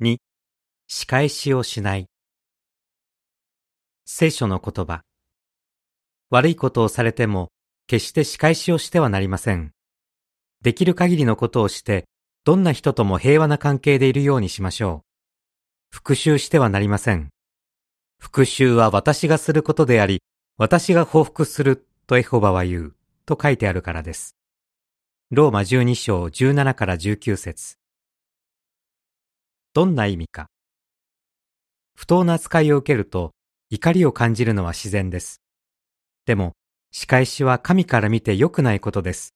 2. 仕返しをしない。聖書の言葉。悪いことをされても、決して仕返しをしてはなりません。できる限りのことをして、どんな人とも平和な関係でいるようにしましょう。復讐してはなりません。復讐は私がすることであり、私が報復するとエホバは言う、と書いてあるからです。ローマ12章17から19節。どんな意味か。不当な扱いを受けると、怒りを感じるのは自然です。でも、仕返しは神から見て良くないことです。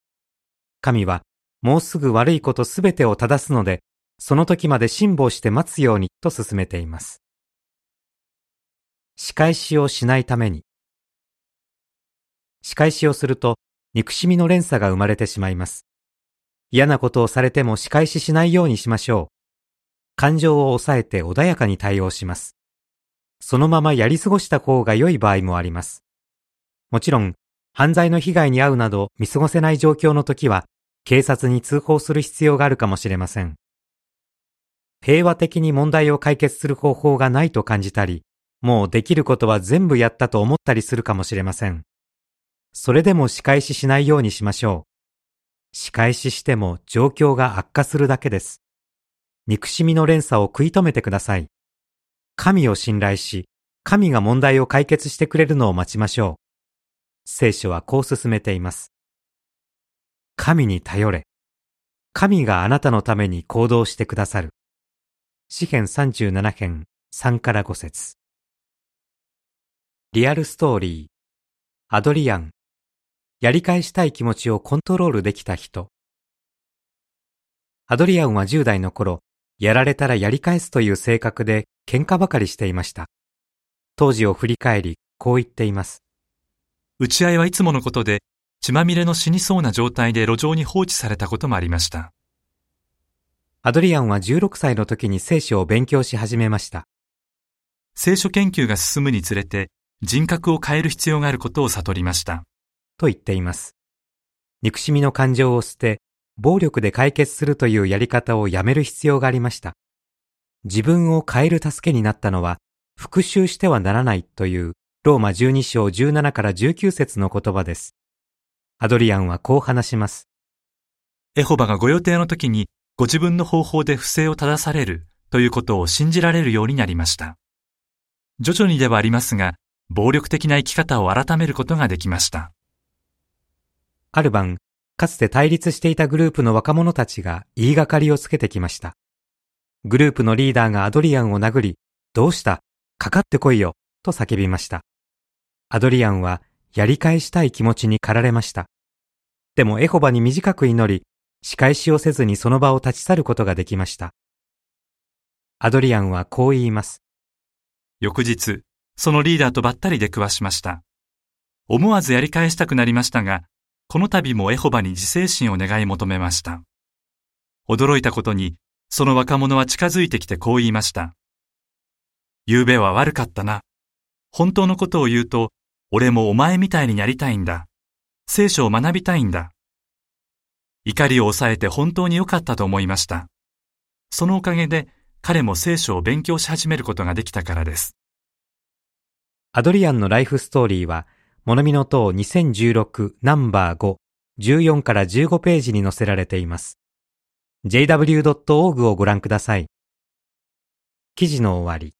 神は、もうすぐ悪いことすべてを正すので、その時まで辛抱して待つようにと勧めています。仕返しをしないために。仕返しをすると、憎しみの連鎖が生まれてしまいます。嫌なことをされても仕返ししないようにしましょう。感情を抑えて穏やかに対応します。そのままやり過ごした方が良い場合もあります。もちろん、犯罪の被害に遭うなど見過ごせない状況の時は、警察に通報する必要があるかもしれません。平和的に問題を解決する方法がないと感じたり、もうできることは全部やったと思ったりするかもしれません。それでも仕返ししないようにしましょう。仕返ししても状況が悪化するだけです。憎しみの連鎖を食い止めてください。神を信頼し、神が問題を解決してくれるのを待ちましょう。聖書はこう勧めています。神に頼れ。神があなたのために行動してくださる。詩編37編3から5節。リアルストーリー。アドリアン。やり返したい気持ちをコントロールできた人。アドリアンは10代の頃、やられたらやり返すという性格で喧嘩ばかりしていました。当時を振り返り、こう言っています。打ち合いはいつものことで、血まみれの死にそうな状態で路上に放置されたこともありました。アドリアンは16歳の時に聖書を勉強し始めました。聖書研究が進むにつれて、人格を変える必要があることを悟りました。と言っています。憎しみの感情を捨て、暴力で解決するというやり方をやめる必要がありました。自分を変える助けになったのは、復讐してはならないというローマ12章17から19節の言葉です。アドリアンはこう話します。エホバがご予定の時にご自分の方法で不正を正されるということを信じられるようになりました。徐々にではありますが、暴力的な生き方を改めることができました。ある晩、かつて対立していたグループの若者たちが言いがかりをつけてきました。グループのリーダーがアドリアンを殴り、どうした？かかってこいよ、と叫びました。アドリアンはやり返したい気持ちに駆られました。でもエホバに短く祈り、仕返しをせずにその場を立ち去ることができました。アドリアンはこう言います。翌日、そのリーダーとばったり出くわしました。思わずやり返したくなりましたが、この度もエホバに自制心を願い求めました。驚いたことに、その若者は近づいてきてこう言いました。ゆうべは悪かったな。本当のことを言うと、俺もお前みたいになりたいんだ。聖書を学びたいんだ。怒りを抑えて本当に良かったと思いました。そのおかげで彼も聖書を勉強し始めることができたからです。アドリアンのライフストーリーは、ものみの塔2016ナンバー5、14から15ページに載せられています。jw.org をご覧ください。記事の終わり。